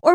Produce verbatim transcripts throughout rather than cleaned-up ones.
or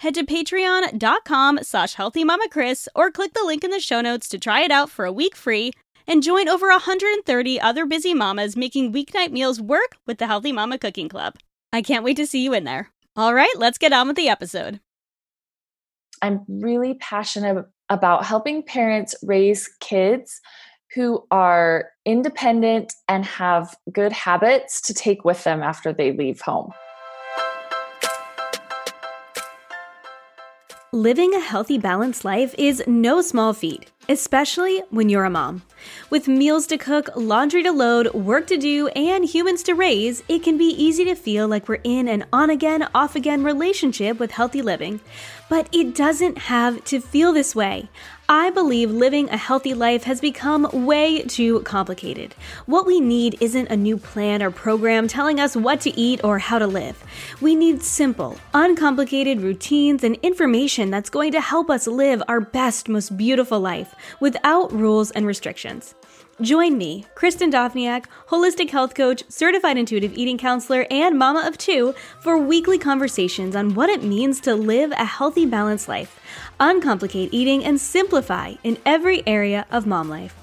Head to patreon.com slash Healthy Mama Kris or click the link in the show notes to try it out for a week free and join over one hundred thirty other busy mamas making weeknight meals work with the Healthy Mama Cooking Club. I can't wait to see you in there. All right, let's get on with the episode. I'm really passionate about helping parents raise kids who are independent and have good habits to take with them after they leave home. Living a healthy, balanced life is no small feat, especially when you're a mom. With meals to cook, laundry to load, work to do, and humans to raise, it can be easy to feel like we're in an on-again, off-again relationship with healthy living. But it doesn't have to feel this way. I believe living a healthy life has become way too complicated. What we need isn't a new plan or program telling us what to eat or how to live. We need simple, uncomplicated routines and information that's going to help us live our best, most beautiful life without rules and restrictions. Join me, Kristen Dofniak, holistic health coach, certified intuitive eating counselor, and mama of two, for weekly conversations on what it means to live a healthy, balanced life, uncomplicate eating, and simplify in every area of mom life.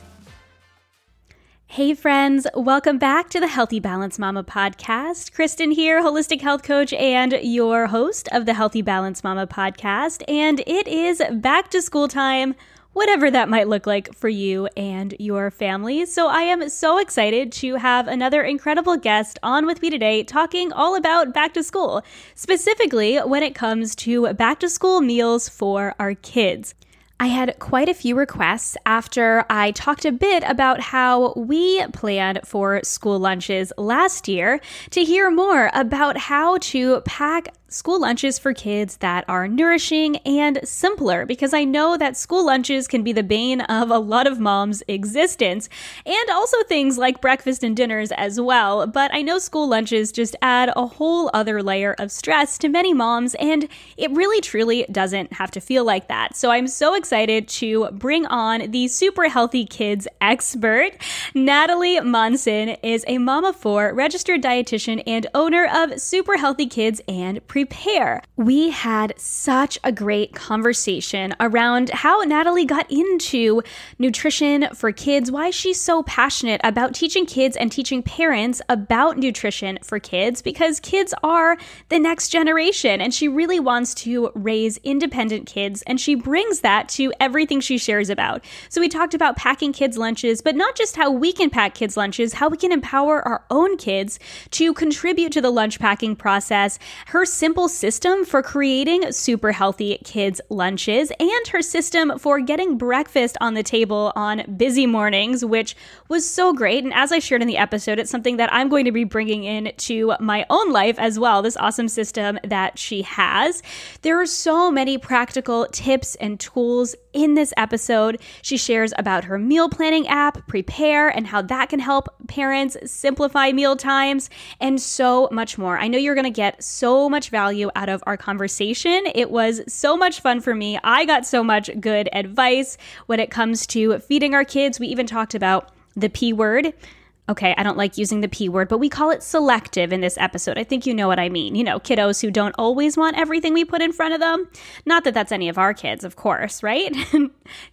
Hey friends, welcome back to the Healthy Balance Mama podcast. Kristen here, holistic health coach and your host of the Healthy Balance Mama podcast, and it is back to school time, whatever that might look like for you and your family. So I am so excited to have another incredible guest on with me today talking all about back to school, specifically when it comes to back to school meals for our kids. I had quite a few requests after I talked a bit about how we planned for school lunches last year to hear more about how to pack school lunches for kids that are nourishing and simpler, because I know that school lunches can be the bane of a lot of moms' existence, and also things like breakfast and dinners as well. But I know school lunches just add a whole other layer of stress to many moms, and it really truly doesn't have to feel like that. So I'm so excited to bring on the Super Healthy Kids expert. Natalie Monson is a mom of four, registered dietitian, and owner of Super Healthy Kids and Prepear. Prepear. We had such a great conversation around how Natalie got into nutrition for kids, why she's so passionate about teaching kids and teaching parents about nutrition for kids, because kids are the next generation and she really wants to raise independent kids, and she brings that to everything she shares about. So we talked about packing kids' lunches, but not just how we can pack kids' lunches, how we can empower our own kids to contribute to the lunch packing process, her simple system for creating super healthy kids' lunches, and her system for getting breakfast on the table on busy mornings, which was so great. And as I shared in the episode, it's something that I'm going to be bringing in to my own life as well, this awesome system that she has. There are so many practical tips and tools in this episode. She shares about her meal planning app, Prepear, and how that can help parents simplify meal times, and so much more. I know you're going to get so much value out of our conversation. It was so much fun for me. I got so much good advice when it comes to feeding our kids. We even talked about the P word. okay, I don't like using the P word, but we call it selective in this episode. I think you know what I mean. You know, kiddos who don't always want everything we put in front of them. Not that that's any of our kids, of course, right?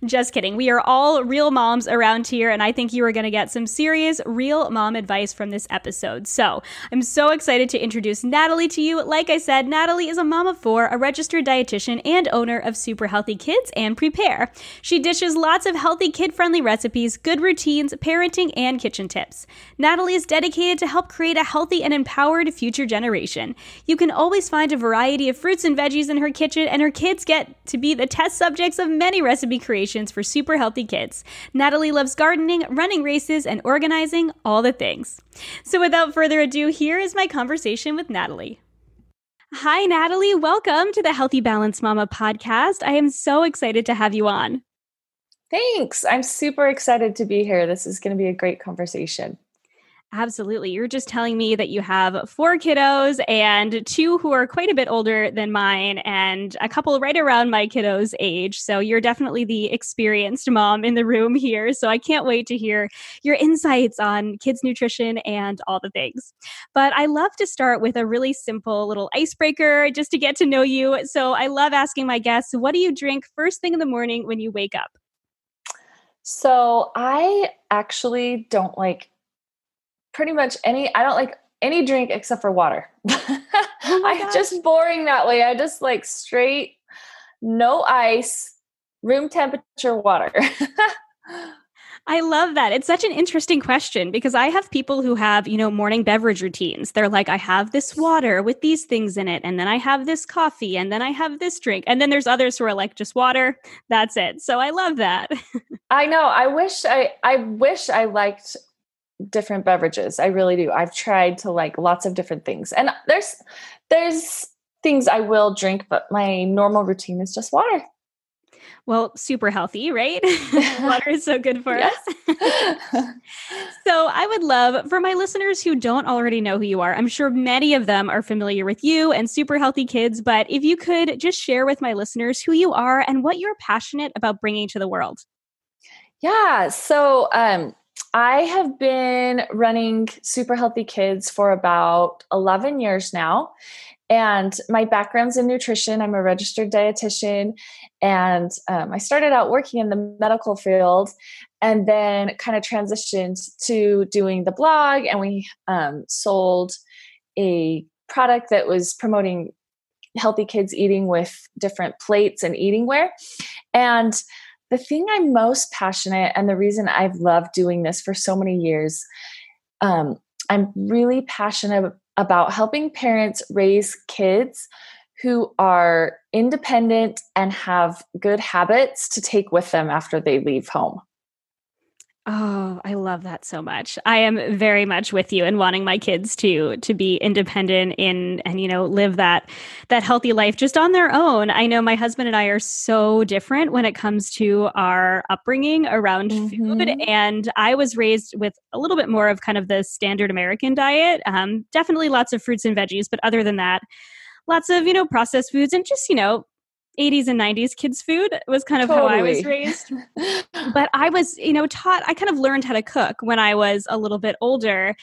Just kidding. We are all real moms around here, and I think you are going to get some serious real mom advice from this episode. So I'm so excited to introduce Natalie to you. Like I said, Natalie is a mom of four, a registered dietitian, and owner of Super Healthy Kids and Prepear. She dishes lots of healthy, kid-friendly recipes, good routines, parenting, and kitchen tips. Natalie is dedicated to help create a healthy and empowered future generation. You can always find a variety of fruits and veggies in her kitchen, and her kids get to be the test subjects of many recipe creations for super healthy kids. Natalie loves gardening, running races, and organizing, all the things. So without further ado, here is my conversation with Natalie. Hi, Natalie. Welcome to the Healthy Balance Mama podcast. I am so excited to have you on. Thanks. I'm super excited to be here. This is going to be a great conversation. Absolutely. You're just telling me that you have four kiddos and two who are quite a bit older than mine and a couple right around my kiddos' age. So you're definitely the experienced mom in the room here. So I can't wait to hear your insights on kids' nutrition and all the things. But I love to start with a really simple little icebreaker just to get to know you. So I love asking my guests, what do you drink first thing in the morning when you wake up? So I actually don't like pretty much any, I don't like any drink except for water. Oh I'm just boring that way. I just like straight, no ice, room temperature water. I love that. It's such an interesting question because I have people who have, you know, morning beverage routines. They're like, I have this water with these things in it, and then I have this coffee, and then I have this drink. And then there's others who are like, just water. That's it. So I love that. I know. I wish I, I wish I liked different beverages. I really do. I've tried to like lots of different things, and there's, there's things I will drink, but my normal routine is just water. Well, super healthy, right? Water is so good for us. So I would love for my listeners who don't already know who you are, I'm sure many of them are familiar with you and Super Healthy Kids, but if you could just share with my listeners who you are and what you're passionate about bringing to the world. Yeah. So um, I have been running Super Healthy Kids for about eleven years now. And my background's in nutrition. I'm a registered dietitian, and um, I started out working in the medical field and then kind of transitioned to doing the blog, and we um, sold a product that was promoting healthy kids eating with different plates and eating wear. And the thing I'm most passionate and the reason I've loved doing this for so many years, um, I'm really passionate about helping parents raise kids who are independent and have good habits to take with them after they leave home. Oh, I love that so much. I am very much with you in wanting my kids to to be independent in and, you know, live that that healthy life just on their own. I know my husband and I are so different when it comes to our upbringing around mm-hmm. food. And I was raised with a little bit more of kind of the standard American diet. Um, definitely lots of fruits and veggies. But other than that, lots of, you know, processed foods and just, you know, eighties and nineties kids food was kind of totally. How I was raised. But I was, you know, taught, I kind of learned how to cook when I was a little bit older,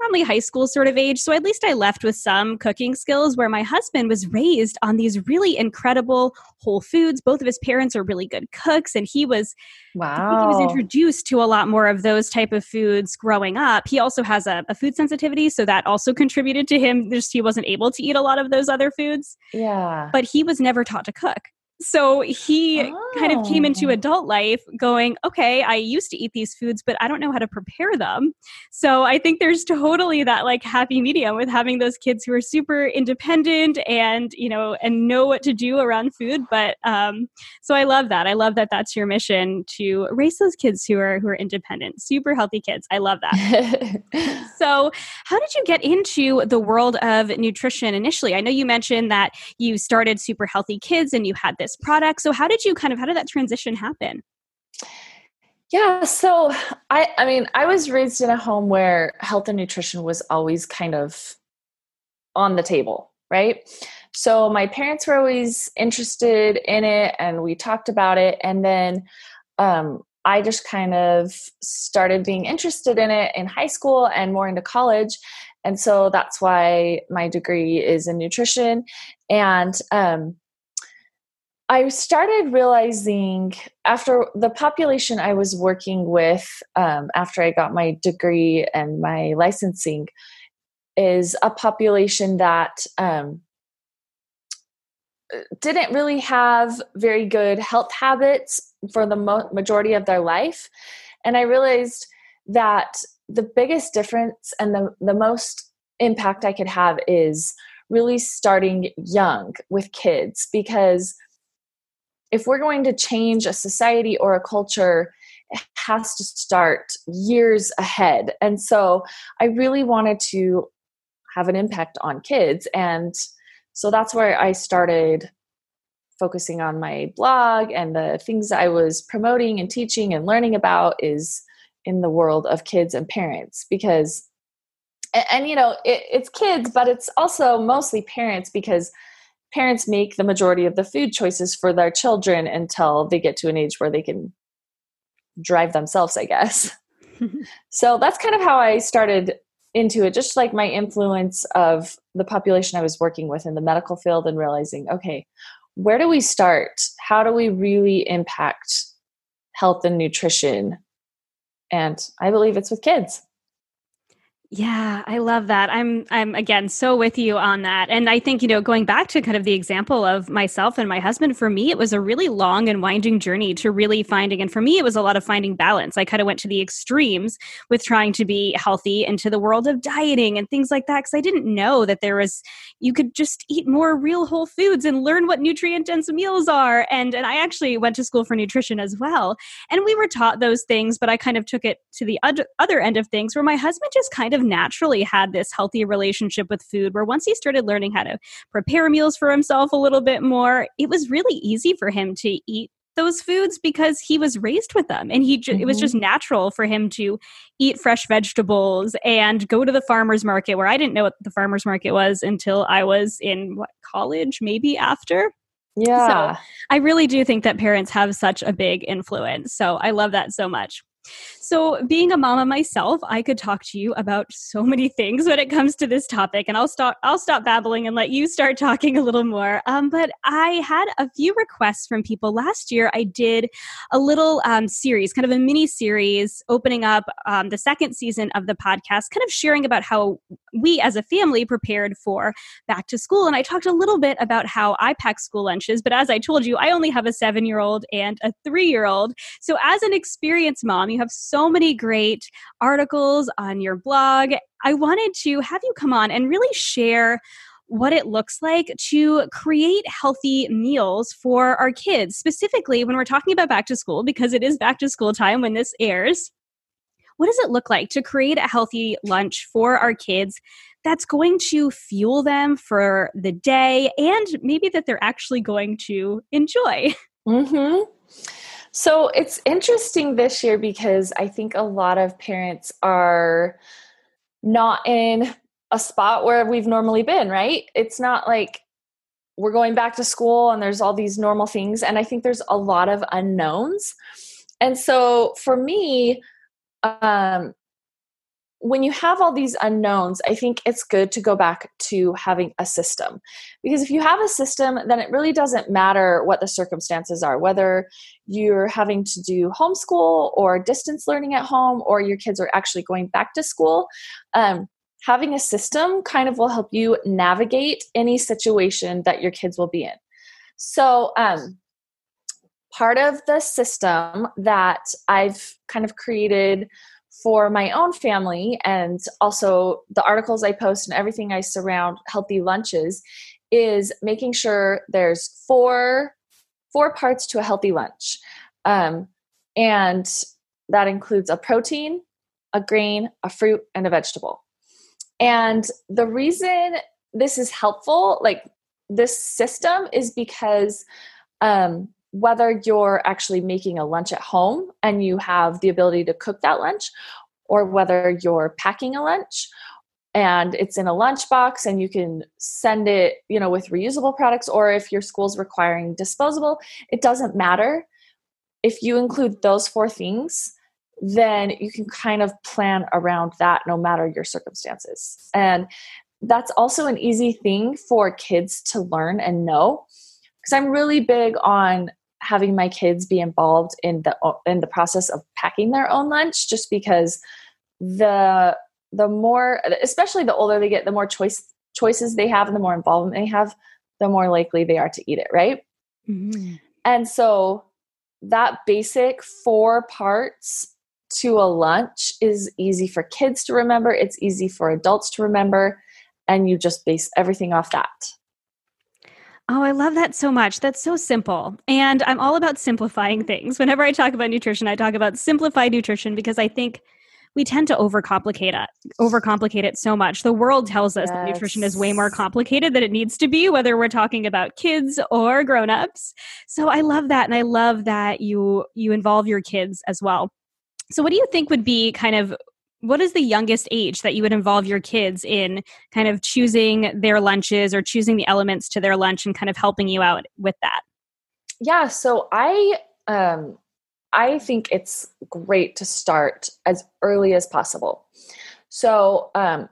probably high school sort of age. So at least I left with some cooking skills, where my husband was raised on these really incredible whole foods. Both of his parents are really good cooks, and he was, wow. I think he was introduced to a lot more of those type of foods growing up. He also has a, a food sensitivity, so that also contributed to him. Just he wasn't able to eat a lot of those other foods. Yeah, but he was never taught to cook. So he oh. kind of came into adult life going, okay, I used to eat these foods, but I don't know how to prepare them. So I think there's totally that like happy medium with having those kids who are super independent and, you know, and know what to do around food. But um, so I love that. I love that that's your mission, to raise those kids who are, who are independent, super healthy kids. I love that. So how did you get into the world of nutrition initially? I know you mentioned that you started Super Healthy Kids and you had this product. So how did you kind of, how did that transition happen? Yeah. So I, I mean, I was raised in a home where health and nutrition was always kind of on the table, right? So my parents were always interested in it, and we talked about it. And then um, I just kind of started being interested in it in high school and more into college. And so that's why my degree is in nutrition. And um, I started realizing after the population I was working with, um, after I got my degree and my licensing, is a population that um, didn't really have very good health habits for the mo- majority of their life. And I realized that the biggest difference and the, the most impact I could have is really starting young with kids, because if we're going to change a society or a culture, it has to start years ahead. And so I really wanted to have an impact on kids. And so that's where I started focusing on my blog, and the things I was promoting and teaching and learning about is in the world of kids and parents, because, and, and you know, it, it's kids, but it's also mostly parents, because parents make the majority of the food choices for their children until they get to an age where they can drive themselves, I guess. So that's kind of how I started into it, just like my influence of the population I was working with in the medical field, and realizing, okay, where do we start? How do we really impact health and nutrition? And I believe it's with kids. Yeah, I love that. I'm, I'm again, so with you on that. And I think, you know, going back to kind of the example of myself and my husband, for me, it was a really long and winding journey to really finding. And for me, it was a lot of finding balance. I kind of went to the extremes with trying to be healthy into the world of dieting and things like that, because I didn't know that there was, you could just eat more real whole foods and learn what nutrient dense meals are. And, and I actually went to school for nutrition as well. And we were taught those things, but I kind of took it to the other end of things, where my husband just kind of Of naturally had this healthy relationship with food, where once he started learning how to prepare meals for himself a little bit more, it was really easy for him to eat those foods because he was raised with them, and he ju- mm-hmm. it was just natural for him to eat fresh vegetables and go to the farmer's market, where I didn't know what the farmer's market was until I was in what, college, maybe after. Yeah. So I really do think that parents have such a big influence. So I love that so much. So being a mama myself, I could talk to you about so many things when it comes to this topic, and I'll stop I'll stop babbling and let you start talking a little more. Um, but I had a few requests from people. Last year, I did a little um, series, kind of a mini series, opening up um, the second season of the podcast, kind of sharing about how we as a family prepared for back to school. And I talked a little bit about how I pack school lunches, but as I told you, I only have a seven-year-old and a three-year-old. So as an experienced mom, you have so many great articles on your blog. I wanted to have you come on and really share what it looks like to create healthy meals for our kids, specifically when we're talking about back to school, because it is back to school time when this airs. What does it look like to create a healthy lunch for our kids that's going to fuel them for the day, and maybe that they're actually going to enjoy? Mm-hmm. So it's interesting this year, because I think a lot of parents are not in a spot where we've normally been, right? It's not like we're going back to school and there's all these normal things. And I think there's a lot of unknowns. And so for me, um, when you have all these unknowns, I think it's good to go back to having a system. Because if you have a system, then it really doesn't matter what the circumstances are, whether you're having to do homeschool or distance learning at home, or your kids are actually going back to school. Um, having a system kind of will help you navigate any situation that your kids will be in. So um, part of the system that I've kind of created for my own family, and also the articles I post and everything I surround healthy lunches, is making sure there's four four parts to a healthy lunch. Um, and that includes a protein, a grain, a fruit, and a vegetable. And the reason this is helpful, like this system, is because um, whether you're actually making a lunch at home and you have the ability to cook that lunch, or whether you're packing a lunch and it's in a lunchbox and you can send it, you know, with reusable products, or if your school's requiring disposable, it doesn't matter. if you include those four things, then you can kind of plan around that no matter your circumstances. And that's also an easy thing for kids to learn and know, because I'm really big on having my kids be involved in the in the process of packing their own lunch, just because the the more, especially the older they get, the more choice choices they have and the more involvement they have, the more likely they are to eat it, right? Mm-hmm. And so that basic four parts to a lunch is easy for kids to remember. It's easy for adults to remember. And you just base everything off that. Oh, I love that so much. That's so simple. And I'm all about simplifying things. Whenever I talk about nutrition, I talk about simplified nutrition because I think we tend to overcomplicate it, overcomplicate it so much. The world tells us yes. that nutrition is way more complicated than it needs to be, whether we're talking about kids or grownups. So I love that. And I love that you, you involve your kids as well. So what do you think would be kind of, what is the youngest age that you would involve your kids in kind of choosing their lunches or choosing the elements to their lunch and kind of helping you out with that? Yeah. So I, um, I think it's great to start as early as possible. So um,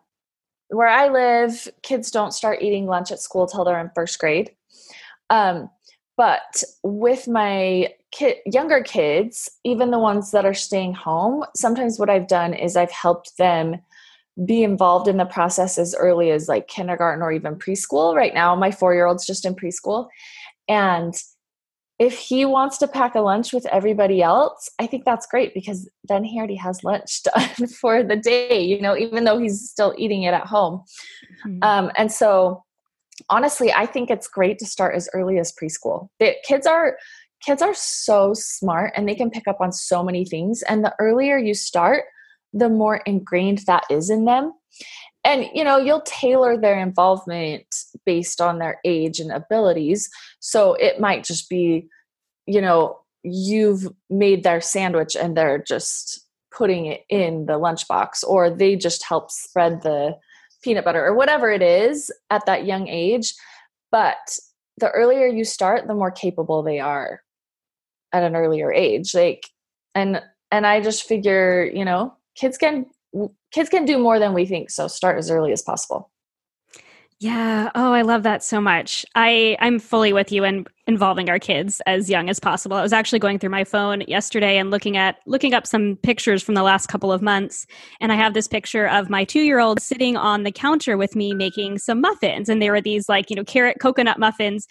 where I live, kids don't start eating lunch at school till they're in first grade. Um, but with my ki- younger kids, even the ones that are staying home, sometimes what I've done is I've helped them be involved in the process as early as like kindergarten or even preschool. Right now, my four-year-old's just in preschool. And if he wants to pack a lunch with everybody else, I think that's great because then he already has lunch done for the day, you know, even though he's still eating it at home. Mm-hmm. Um, and so honestly, I think it's great to start as early as preschool. The kids are, kids are so smart and they can pick up on so many things. And the earlier you start, the more ingrained that is in them. And, you know, you'll tailor their involvement based on their age and abilities. So it might just be, you know, you've made their sandwich and they're just putting it in the lunchbox, or they just help spread the peanut butter or whatever it is at that young age. But the earlier you start, the more capable they are at an earlier age. Like, and, and I just figure, you know, kids can, Kids can do more than we think, so start as early as possible. Yeah. Oh, I love that so much. I, I'm fully with you in involving our kids as young as possible. I was actually going through my phone yesterday and looking at looking up some pictures from the last couple of months, and I have this picture of my two-year-old sitting on the counter with me making some muffins, and they were these like, you know, carrot coconut muffins,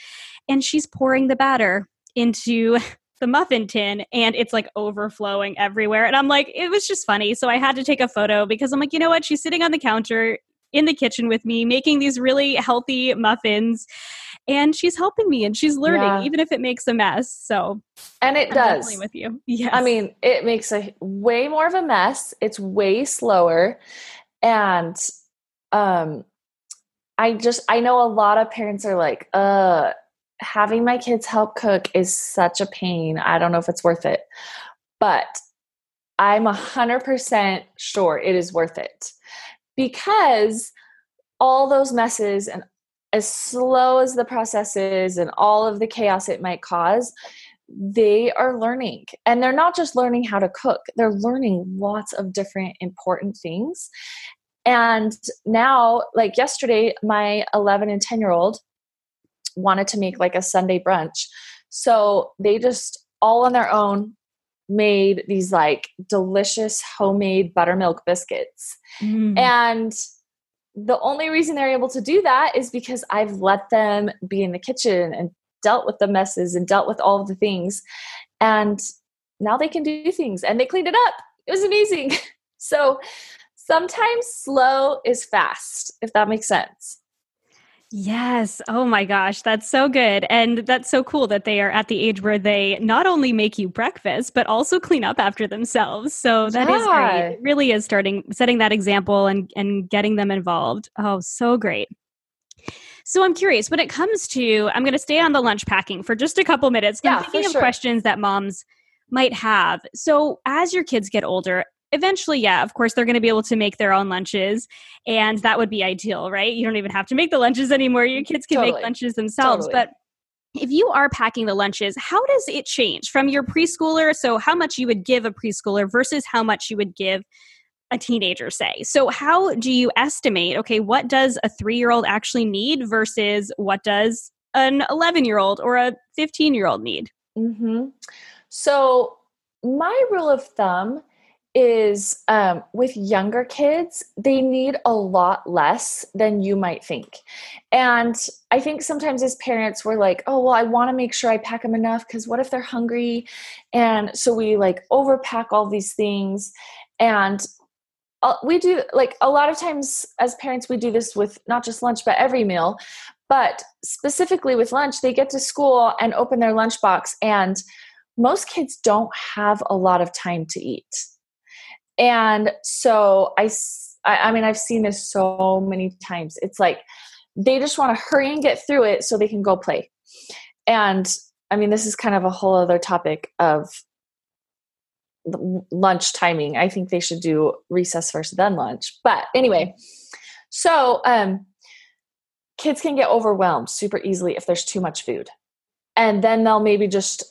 and she's pouring the batter into the muffin tin and it's like overflowing everywhere. And I'm like, it was just funny. So I had to take a photo because I'm like, you know what? She's sitting on the counter in the kitchen with me making these really healthy muffins and she's helping me and she's learning, yeah. even if it makes a mess. So, and it I'm does with you. Yes. I mean, it makes a way more of a mess. It's way slower. And, um, I just, I know a lot of parents are like, uh, having my kids help cook is such a pain. I don't know if it's worth it, but I'm a hundred percent sure it is worth it because all those messes and as slow as the process is and all of the chaos it might cause, they are learning, and they're not just learning how to cook. They're learning lots of different important things. And now, like yesterday, my eleven and ten year old wanted to make like a Sunday brunch. So they just all on their own made these like delicious homemade buttermilk biscuits. Mm. And the only reason they're able to do that is because I've let them be in the kitchen and dealt with the messes and dealt with all of the things. And now they can do things and they cleaned it up. It was amazing. So sometimes slow is fast, if that makes sense. Yes. Oh my gosh. That's so good. And that's so cool that they are at the age where they not only make you breakfast, but also clean up after themselves. So that yeah. is great. It really is starting, setting that example and, and getting them involved. Oh, so great. So I'm curious when it comes to, I'm going to stay on the lunch packing for just a couple minutes. Yeah, I'm thinking of sure. questions that moms might have. So as your kids get older, eventually, yeah, of course, they're going to be able to make their own lunches, and that would be ideal, right? You don't even have to make the lunches anymore. Your kids can totally. make lunches themselves. Totally. But if you are packing the lunches, how does it change from your preschooler? So how much you would give a preschooler versus how much you would give a teenager, say. So how do you estimate, okay, what does a three-year-old actually need versus what does an eleven-year-old or a fifteen-year-old need? Mm-hmm. So my rule of thumb is um, with younger kids, they need a lot less than you might think. And I think sometimes as parents, we're like, oh, well, I want to make sure I pack them enough because what if they're hungry? And so we like overpack all these things. And we do, like, a lot of times as parents, we do this with not just lunch, but every meal. But specifically with lunch, they get to school and open their lunchbox, and most kids don't have a lot of time to eat. And so I, I mean, I've seen this so many times. It's like, they just want to hurry and get through it so they can go play. And I mean, this is kind of a whole other topic of lunch timing. I think they should do recess first, then lunch. But anyway, so, um, kids can get overwhelmed super easily if there's too much food, and then they'll maybe just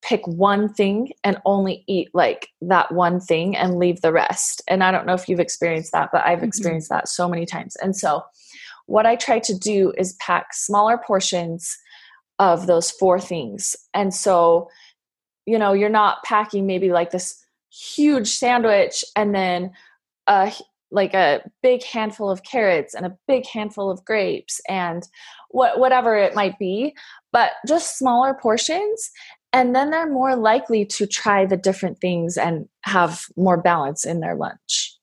pick one thing and only eat like that one thing and leave the rest. And I don't know if you've experienced that, but I've experienced that so many times. And so what I try to do is pack smaller portions of those four things. And so, you know, you're not packing maybe like this huge sandwich and then a, like a big handful of carrots and a big handful of grapes and what, whatever it might be, but just smaller portions. And then they're more likely to try the different things and have more balance in their lunch.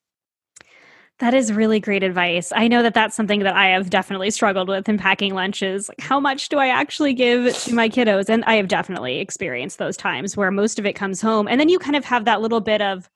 That is really great advice. I know that that's something that I have definitely struggled with in packing lunches. Like, how much do I actually give to my kiddos? And I have definitely experienced those times where most of it comes home. And then you kind of have that little bit of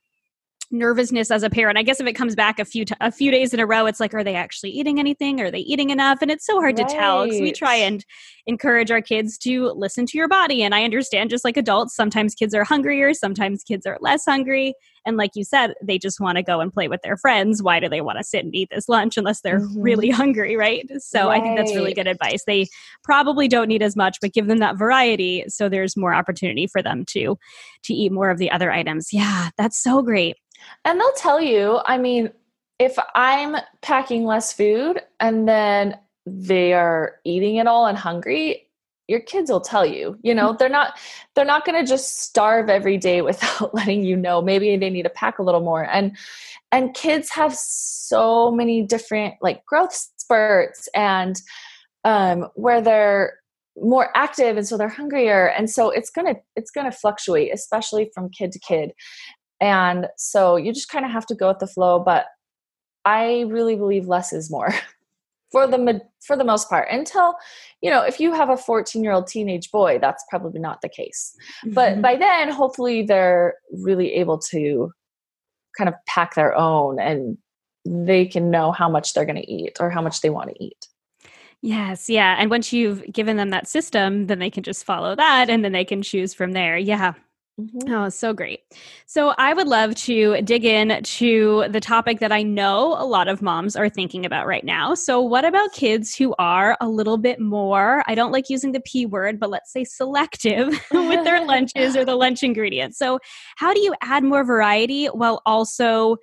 nervousness as a parent. I guess if it comes back a few t- a few days in a row, it's like, are they actually eating anything? Are they eating enough? And it's so hard right. to tell. So we try and encourage our kids to listen to your body. And I understand, just like adults, sometimes kids are hungrier, sometimes kids are less hungry. And like you said, they just want to go and play with their friends. Why do they want to sit and eat this lunch unless they're mm-hmm. really hungry, right? So right. I think that's really good advice. They probably don't need as much, but give them that variety so there's more opportunity for them to to eat more of the other items. Yeah, that's so great. And they'll tell you, I mean, if I'm packing less food and then they are eating it all and hungry, your kids will tell you, you know, they're not, they're not going to just starve every day without letting you know. Maybe they need to pack a little more. And, and kids have so many different like growth spurts and, um, where they're more active. And so they're hungrier. And so it's going to, it's going to fluctuate, especially from kid to kid. And so you just kind of have to go with the flow, but I really believe less is more for the, for the most part, until, you know, if you have a fourteen year old teenage boy, that's probably not the case, mm-hmm. but by then hopefully they're really able to kind of pack their own and they can know how much they're going to eat or how much they want to eat. Yes. Yeah. And once you've given them that system, then they can just follow that and then they can choose from there. Yeah. Mm-hmm. Oh, so great. So I would love to dig in to the topic that I know a lot of moms are thinking about right now. So what about kids who are a little bit more, I don't like using the P word, but let's say selective with their lunches or the lunch ingredients. So how do you add more variety while also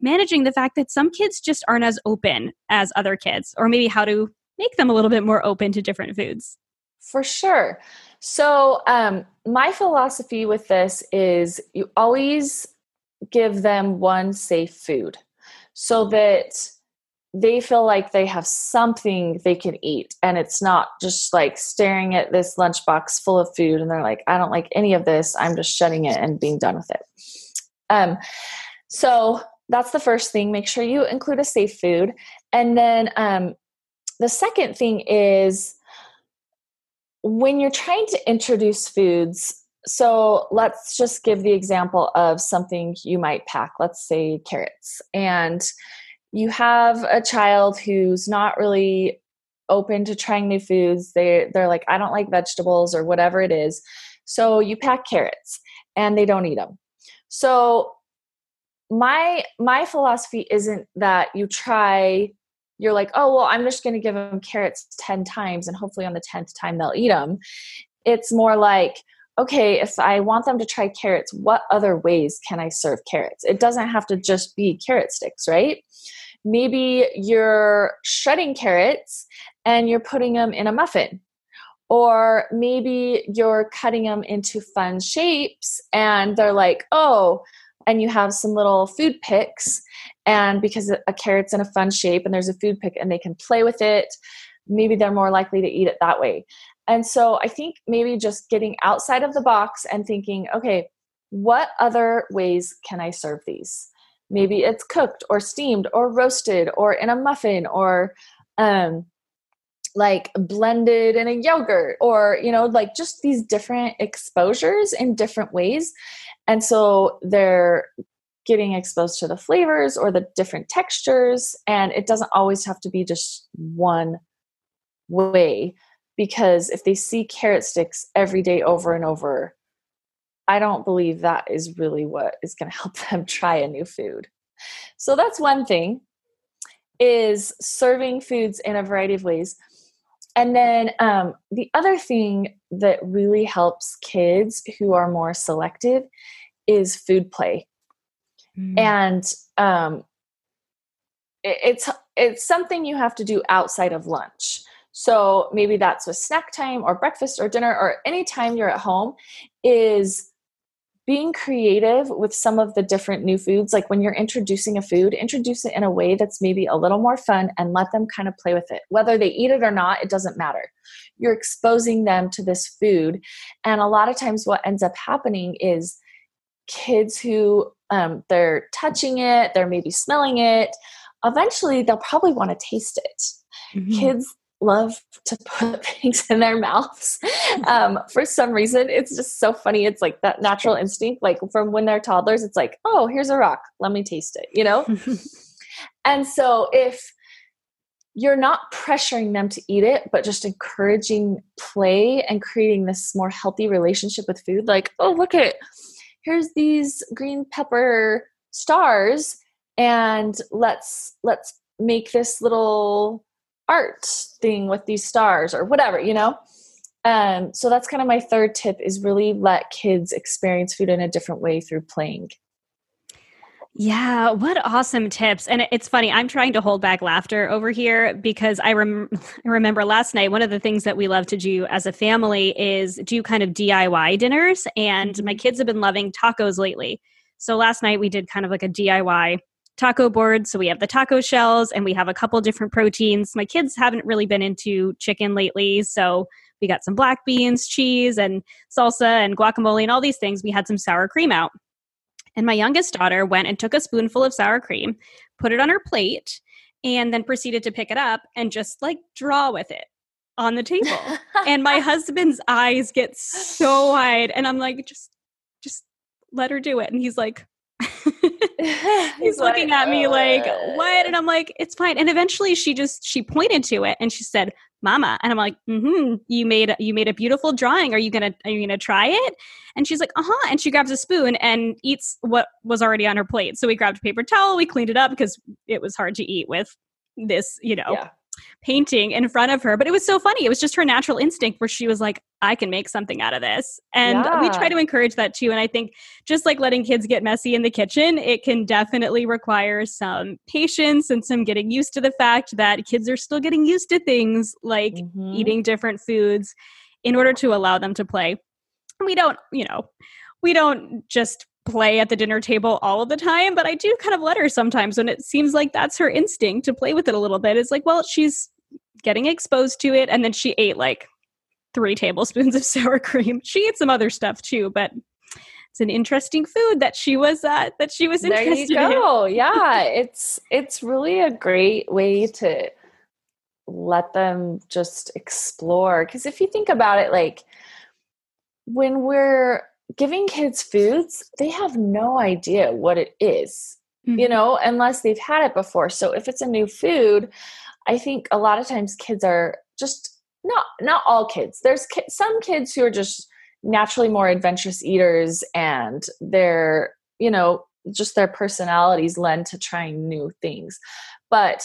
managing the fact that some kids just aren't as open as other kids, or maybe how to make them a little bit more open to different foods? For sure. So, um, my philosophy with this is you always give them one safe food so that they feel like they have something they can eat. And it's not just like staring at this lunchbox full of food and they're like, I don't like any of this. I'm just shutting it and being done with it. Um, so that's the first thing. Make sure you include a safe food. And then, um, the second thing is, when you're trying to introduce foods, so let's just give the example of something you might pack, let's say carrots, and you have a child who's not really open to trying new foods. They, they're like, I don't like vegetables or whatever it is. So you pack carrots and they don't eat them. So my, my philosophy isn't that you try you're like, oh, well, I'm just going to give them carrots ten times and hopefully on the tenth time they'll eat them. It's more like, okay, if I want them to try carrots, what other ways can I serve carrots? It doesn't have to just be carrot sticks, right? Maybe you're shredding carrots and you're putting them in a muffin. Or maybe you're cutting them into fun shapes and they're like, oh, and you have some little food picks, and because a carrot's in a fun shape and there's a food pick and they can play with it, maybe they're more likely to eat it that way. And so I think maybe just getting outside of the box and thinking, okay, what other ways can I serve these? Maybe it's cooked or steamed or roasted or in a muffin or um, like blended in a yogurt or, you know, like just these different exposures in different ways. And so they're getting exposed to the flavors or the different textures. And it doesn't always have to be just one way, because if they see carrot sticks every day over and over, I don't believe that is really what is going to help them try a new food. So that's one thing, is serving foods in a variety of ways. And then um, the other thing that really helps kids who are more selective is food play. Mm. And um, it, it's, it's something you have to do outside of lunch. So maybe that's with snack time or breakfast or dinner or any time you're at home, is being creative with some of the different new foods. Like when you're introducing a food, introduce it in a way that's maybe a little more fun and let them kind of play with it. Whether they eat it or not, it doesn't matter. You're exposing them to this food. And a lot of times what ends up happening is kids who um, they're touching it, they're maybe smelling it. Eventually they'll probably want to taste it. Mm-hmm. Kids love to put things in their mouths. Um, for some reason, it's just so funny. It's like that natural instinct, like from when they're toddlers, it's like, oh, here's a rock. Let me taste it, you know? And so if you're not pressuring them to eat it, but just encouraging play and creating this more healthy relationship with food, like, oh, look at it. Here's these green pepper stars. And let's, let's make this little art thing with these stars or whatever, you know? Um, so that's kind of my third tip, is really let kids experience food in a different way through playing. Yeah. What awesome tips. And it's funny, I'm trying to hold back laughter over here because I, rem- I remember last night, one of the things that we love to do as a family is do kind of D I Y dinners. And my kids have been loving tacos lately. So last night we did kind of like a D I Y taco board. So we have the taco shells and we have a couple different proteins. My kids haven't really been into chicken lately. So we got some black beans, cheese, and salsa and guacamole and all these things. We had some sour cream out. And my youngest daughter went and took a spoonful of sour cream, put it on her plate, and then proceeded to pick it up and just like draw with it on the table. And my husband's eyes get so wide. And I'm like, just, just let her do it. And he's like, he's looking at me like, what? And I'm like, it's fine. And eventually she just, she pointed to it and she said, Mama. And I'm like, mm-hmm, you made, you made a beautiful drawing. Are you going to, are you going to try it? And she's like, uh-huh. And she grabs a spoon and eats what was already on her plate. So we grabbed a paper towel, we cleaned it up because it was hard to eat with this, you know, yeah. painting in front of her. But it was so funny. It was just her natural instinct where she was like, I can make something out of this. And yeah. we try to encourage that too. And I think just like letting kids get messy in the kitchen, it can definitely require some patience and some getting used to the fact that kids are still getting used to things like mm-hmm. eating different foods in order to allow them to play. We don't, you know, we don't just play at the dinner table all of the time, but I do kind of let her sometimes when it seems like that's her instinct to play with it a little bit. It's like, well, she's getting exposed to it. And then she ate like three tablespoons of sour cream. She ate some other stuff too, but it's an interesting food that she was, uh, that she was interested in. There you go. In. Yeah. It's, it's really a great way to let them just explore. 'Cause if you think about it, like when we're giving kids foods, they have no idea what it is, mm-hmm. you know, unless they've had it before. So if it's a new food, I think a lot of times kids are just not, not all kids. There's ki- some kids who are just naturally more adventurous eaters and their, you know, just their personalities lend to trying new things. But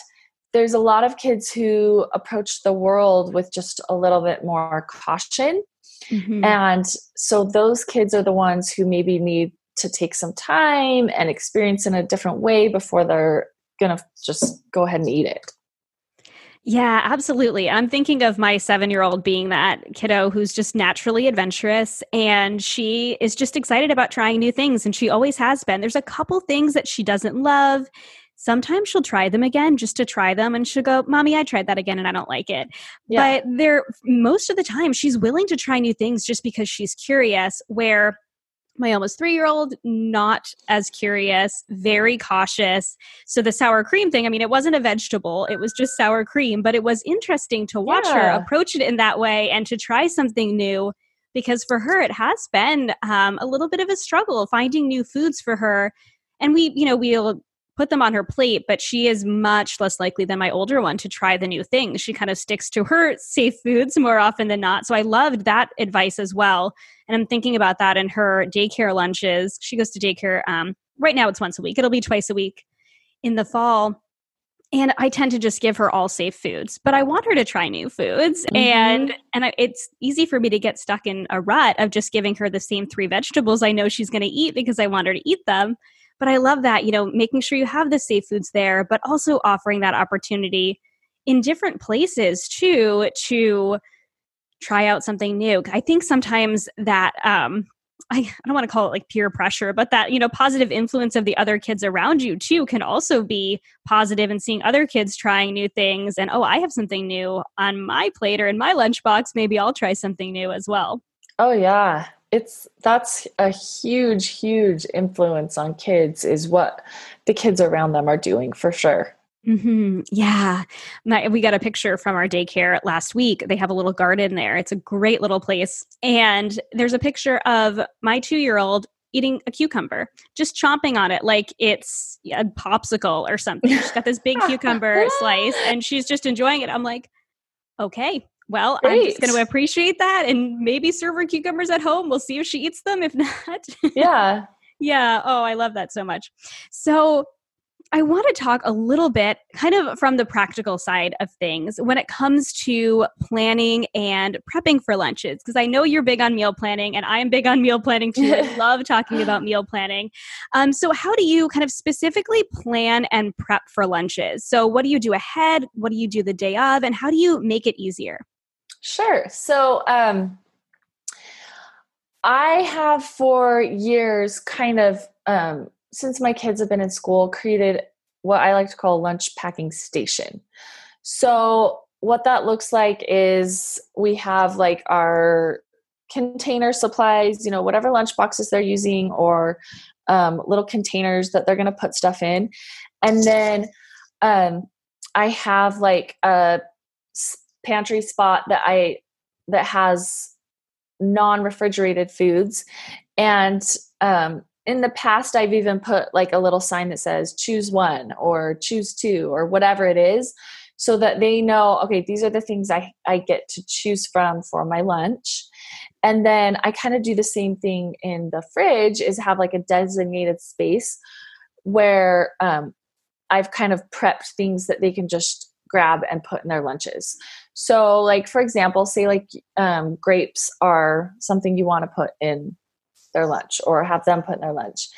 there's a lot of kids who approach the world with just a little bit more caution. Mm-hmm. And so those kids are the ones who maybe need to take some time and experience in a different way before they're going to just go ahead and eat it. Yeah, absolutely. I'm thinking of my seven-year-old being that kiddo who's just naturally adventurous, and she is just excited about trying new things, and she always has been. There's a couple things that she doesn't love. Sometimes she'll try them again just to try them, and she'll go, Mommy, I tried that again and I don't like it. Yeah. But they're, most of the time, she's willing to try new things just because she's curious, where my almost three-year-old, not as curious, very cautious. So the sour cream thing, I mean, it wasn't a vegetable. It was just sour cream, but it was interesting to watch yeah. her approach it in that way and to try something new, because for her, it has been um, a little bit of a struggle finding new foods for her. And we, you know, we'll put them on her plate, but she is much less likely than my older one to try the new things. She kind of sticks to her safe foods more often than not. So I loved that advice as well. And I'm thinking about that in her daycare lunches. She goes to daycare. Um, right now it's once a week. It'll be twice a week in the fall. And I tend to just give her all safe foods, but I want her to try new foods. Mm-hmm. And and I, it's easy for me to get stuck in a rut of just giving her the same three vegetables I know she's going to eat because I want her to eat them. But I love that, you know, making sure you have the safe foods there, but also offering that opportunity in different places too, to try out something new. I think sometimes that, um, I, I don't want to call it like peer pressure, but that, you know, positive influence of the other kids around you too can also be positive, and seeing other kids trying new things and, oh, I have something new on my plate or in my lunchbox. Maybe I'll try something new as well. Oh, yeah. It's that's a huge, huge influence on kids, is what the kids around them are doing, for sure. Mm-hmm. Yeah. My, we got a picture from our daycare last week. They have a little garden there. It's a great little place. And there's a picture of my two-year-old eating a cucumber, just chomping on it like it's a popsicle or something. She's got this big cucumber slice and she's just enjoying it. I'm like, okay. Well, great. I'm just going to appreciate that and maybe serve her cucumbers at home. We'll see if she eats them. If not. Yeah. Yeah. Oh, I love that so much. So I want to talk a little bit kind of from the practical side of things when it comes to planning and prepping for lunches, because I know you're big on meal planning and I'm big on meal planning too. I love talking about meal planning. Um, so how do you kind of specifically plan and prep for lunches? So what do you do ahead? What do you do the day of? And how do you make it easier? Sure. So, um, I have for years kind of, um, since my kids have been in school, created what I like to call a lunch packing station. So what that looks like is we have like our container supplies, you know, whatever lunch boxes they're using, or, um, little containers that they're going to put stuff in. And then, um, I have like a pantry spot that I, that has non-refrigerated foods. And, um, in the past, I've even put like a little sign that says choose one or choose two or whatever it is, so that they know, okay, these are the things I, I get to choose from for my lunch. And then I kind of do the same thing in the fridge, is have like a designated space where, um, I've kind of prepped things that they can just grab and put in their lunches. So like, for example, say like um, grapes are something you want to put in their lunch or have them put in their lunch.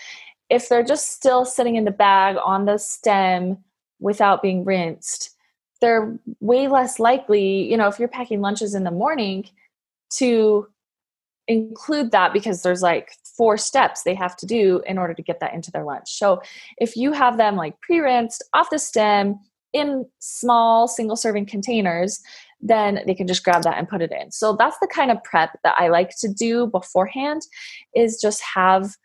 If they're just still sitting in the bag on the stem without being rinsed, they're way less likely, you know, if you're packing lunches in the morning, to include that, because there's like four steps they have to do in order to get that into their lunch. So if you have them like pre-rinsed off the stem, in small single serving containers, then they can just grab that and put it in. So that's the kind of prep that I like to do beforehand, is just have,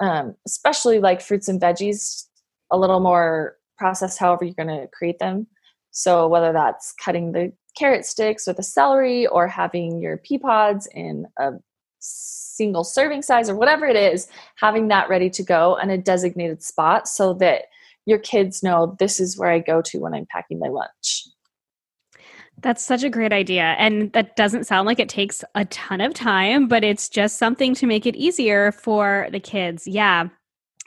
um, especially like fruits and veggies, a little more processed, however you're going to create them. So whether that's cutting the carrot sticks with the celery, or having your pea pods in a single serving size, or whatever it is, having that ready to go in a designated spot, so that your kids know this is where I go to when I'm packing my lunch. That's such a great idea. And that doesn't sound like it takes a ton of time, but it's just something to make it easier for the kids. Yeah.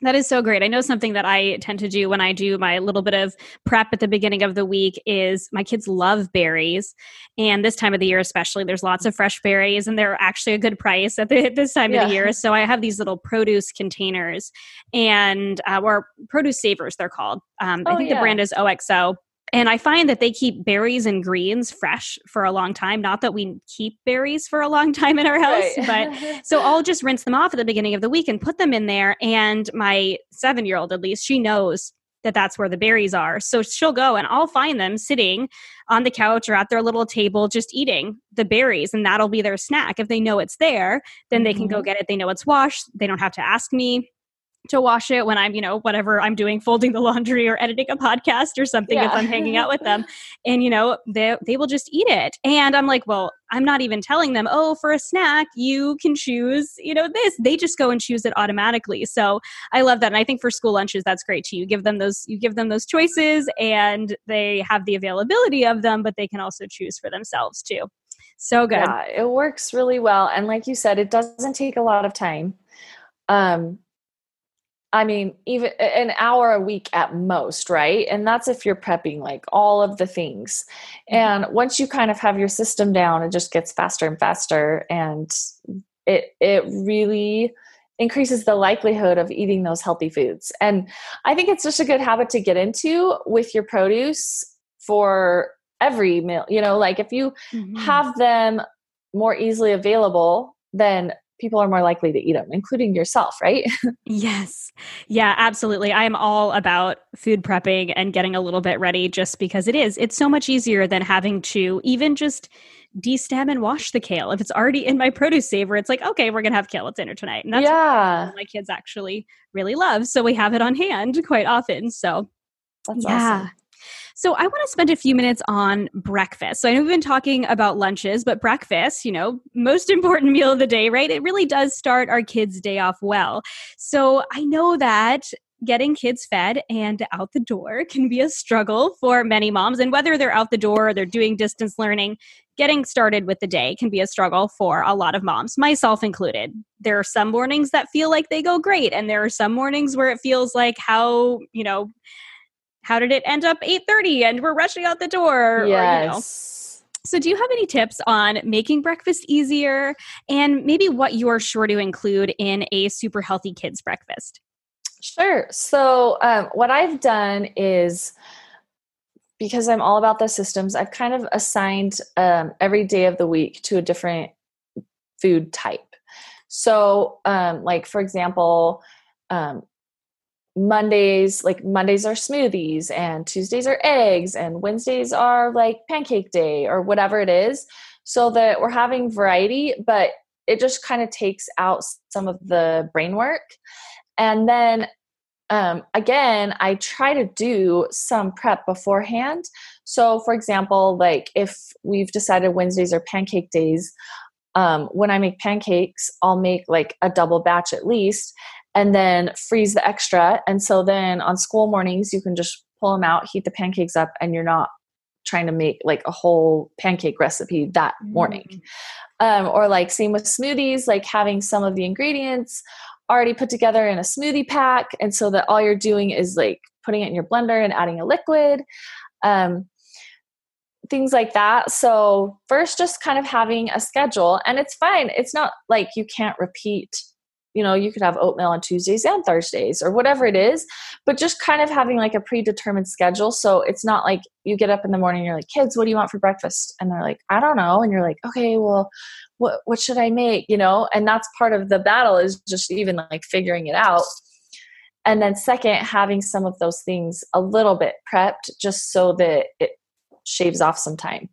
That is so great. I know something that I tend to do when I do my little bit of prep at the beginning of the week is my kids love berries. And this time of the year especially, there's lots of fresh berries and they're actually a good price at the, this time yeah. of the year. So I have these little produce containers and uh, or produce savers, they're called. Um, oh, I think yeah. the brand is O X O. And I find that they keep berries and greens fresh for a long time. Not that we keep berries for a long time in our house, right. but so I'll just rinse them off at the beginning of the week and put them in there. And my seven-year-old, at least, she knows that that's where the berries are. So she'll go and I'll find them sitting on the couch or at their little table just eating the berries, and that'll be their snack. If they know it's there, then mm-hmm. they can go get it. They know it's washed. They don't have to ask me to wash it when I'm, you know, whatever I'm doing, folding the laundry or editing a podcast or something yeah. if I'm hanging out with them. And, you know, they they will just eat it. And I'm like, well, I'm not even telling them, oh, for a snack, you can choose, you know, this. They just go and choose it automatically. So I love that. And I think for school lunches, that's great too. You give them those, you give them those choices and they have the availability of them, but they can also choose for themselves too. So good. Yeah, it works really well. And like you said, it doesn't take a lot of time. Um, I mean, even an hour a week at most, right? And that's if you're prepping like all of the things. And once you kind of have your system down, it just gets faster and faster. And it it really increases the likelihood of eating those healthy foods. And I think it's just a good habit to get into with your produce for every meal. You know, like if you mm-hmm. have them more easily available, then people are more likely to eat them, including yourself, right? Yes. Yeah, absolutely. I am all about food prepping and getting a little bit ready just because it is. It's so much easier than having to even just destem and wash the kale. If it's already in my produce saver, it's like, okay, we're going to have kale at dinner tonight. And that's yeah. what my kids actually really love. So we have it on hand quite often. So that's yeah. awesome. So I want to spend a few minutes on breakfast. So I know we've been talking about lunches, but breakfast, you know, most important meal of the day, right? It really does start our kids' day off well. So I know that getting kids fed and out the door can be a struggle for many moms. And whether they're out the door or they're doing distance learning, getting started with the day can be a struggle for a lot of moms, myself included. There are some mornings that feel like they go great. And there are some mornings where it feels like how, you know, how did it end up eight thirty and we're rushing out the door? Yes. Or, you know. So do you have any tips on making breakfast easier and maybe what you are sure to include in a super healthy kids breakfast? Sure. So um, what I've done is, because I'm all about the systems, I've kind of assigned um, every day of the week to a different food type. So um, like, for example, um, Mondays, like Mondays are smoothies and Tuesdays are eggs and Wednesdays are like pancake day or whatever it is, so that we're having variety, but it just kind of takes out some of the brain work. And then um, again, I try to do some prep beforehand. So for example, like if we've decided Wednesdays are pancake days, um, when I make pancakes, I'll make like a double batch at least, and then freeze the extra. And so then on school mornings, you can just pull them out, heat the pancakes up, and you're not trying to make like a whole pancake recipe that morning. Mm. Um, or like same with smoothies, like having some of the ingredients already put together in a smoothie pack. And so that all you're doing is like putting it in your blender and adding a liquid, um, things like that. So first, just kind of having a schedule, and it's fine. It's not like you can't repeat. You know, you could have oatmeal on Tuesdays and Thursdays or whatever it is, but just kind of having like a predetermined schedule. So it's not like you get up in the morning and you're like, kids, what do you want for breakfast? And they're like, I don't know. And you're like, okay, well, what what should I make? You know, and that's part of the battle is just even like figuring it out. And then second, having some of those things a little bit prepped just so that it shaves off some time.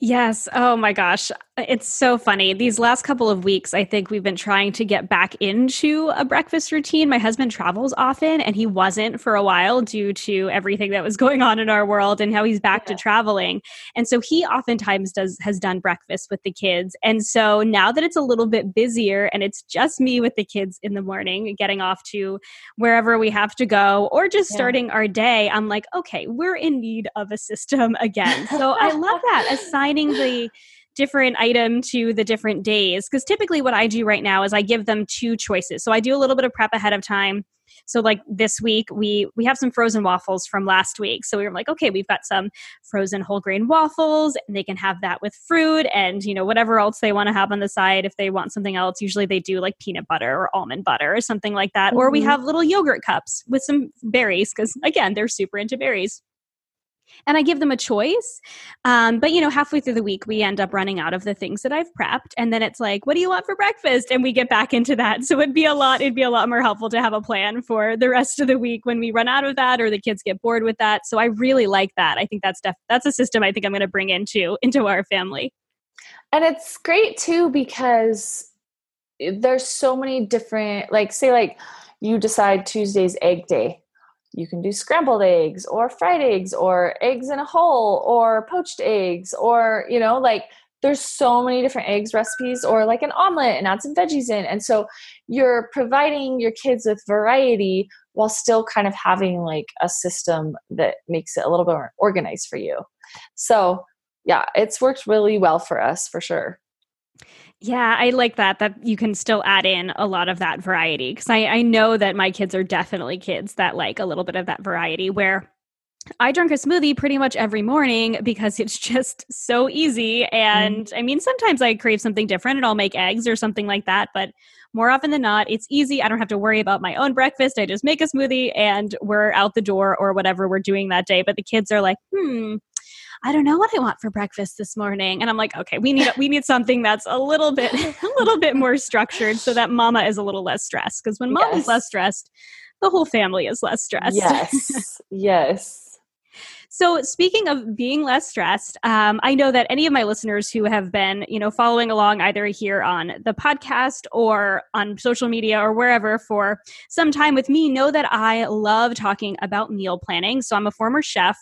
Yes. Oh my gosh. It's so funny. These last couple of weeks, I think we've been trying to get back into a breakfast routine. My husband travels often, and he wasn't for a while due to everything that was going on in our world and how he's back yeah. to traveling. And so he oftentimes does has done breakfast with the kids. And so now that it's a little bit busier and it's just me with the kids in the morning, getting off to wherever we have to go or just yeah. starting our day, I'm like, okay, we're in need of a system again. So I love that. Assigning the different item to the different days. Because typically what I do right now is I give them two choices. So I do a little bit of prep ahead of time. So like this week, we we have some frozen waffles from last week. So we were like, okay, we've got some frozen whole grain waffles, and they can have that with fruit and, you know, whatever else they want to have on the side. If they want something else, usually they do like peanut butter or almond butter or something like that. Mm-hmm. Or we have little yogurt cups with some berries because, again, they're super into berries. And I give them a choice. Um, but, you know, halfway through the week, we end up running out of the things that I've prepped. And then it's like, what do you want for breakfast? And we get back into that. So it'd be a lot, it'd be a lot more helpful to have a plan for the rest of the week when we run out of that or the kids get bored with that. So I really like that. I think that's def- that's a system I think I'm going to bring into, into our family. And it's great too, because there's so many different, like, say like you decide Tuesday's egg day. You can do scrambled eggs or fried eggs or eggs in a hole or poached eggs or, you know, like there's so many different eggs recipes or like an omelet and add some veggies in. And so you're providing your kids with variety while still kind of having like a system that makes it a little bit more organized for you. So yeah, it's worked really well for us for sure. Yeah, I like that, that you can still add in a lot of that variety, because I, I know that my kids are definitely kids that like a little bit of that variety, where I drink a smoothie pretty much every morning because it's just so easy. And mm. I mean, sometimes I crave something different and I'll make eggs or something like that. But more often than not, it's easy. I don't have to worry about my own breakfast. I just make a smoothie and we're out the door or whatever we're doing that day. But the kids are like, hmm. I don't know what I want for breakfast this morning. And I'm like, okay, we need we need something that's a little bit a little bit more structured so that mama is a little less stressed. Because when mama's yes. less stressed, the whole family is less stressed. Yes, yes. So speaking of being less stressed, um, I know that any of my listeners who have been, you know, following along either here on the podcast or on social media or wherever for some time with me know that I love talking about meal planning. So I'm a former chef.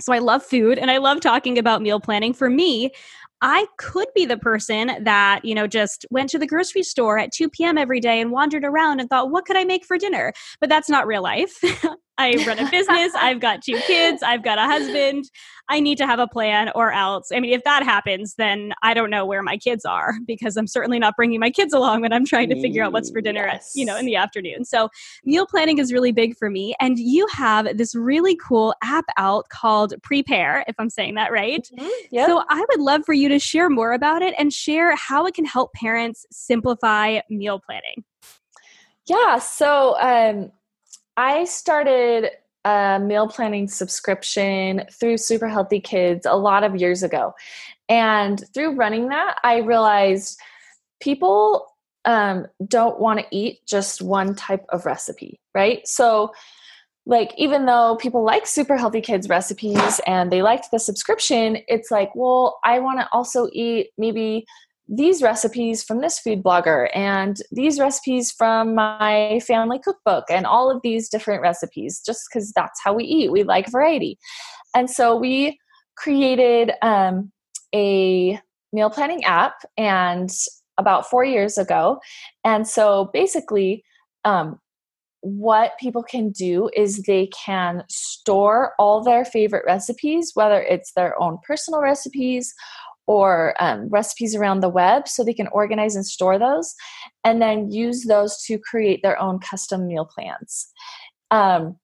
So I love food and I love talking about meal planning. For me, I could be the person that, you know, just went to the grocery store at two p.m. every day and wandered around and thought, what could I make for dinner? But that's not real life. I run a business. I've got two kids. I've got a husband. I need to have a plan or else. I mean, if that happens, then I don't know where my kids are, because I'm certainly not bringing my kids along when I'm trying to figure out what's for dinner, yes. at, you know, in the afternoon. So meal planning is really big for me. And you have this really cool app out called Prepear, if I'm saying that right. Mm-hmm. Yep. So I would love for you to share more about it and share how it can help parents simplify meal planning. Yeah. So, um, I started a meal planning subscription through Super Healthy Kids a lot of years ago. And through running that, I realized people um, don't want to eat just one type of recipe, right? So like, even though people like Super Healthy Kids recipes and they liked the subscription, it's like, well, I want to also eat maybe these recipes from this food blogger and these recipes from my family cookbook and all of these different recipes, just because that's how we eat. We like variety. And so we created um, a meal planning app and about four years ago. And so basically um, what people can do is they can store all their favorite recipes, whether it's their own personal recipes or um, recipes around the web, so they can organize and store those and then use those to create their own custom meal plans. Um,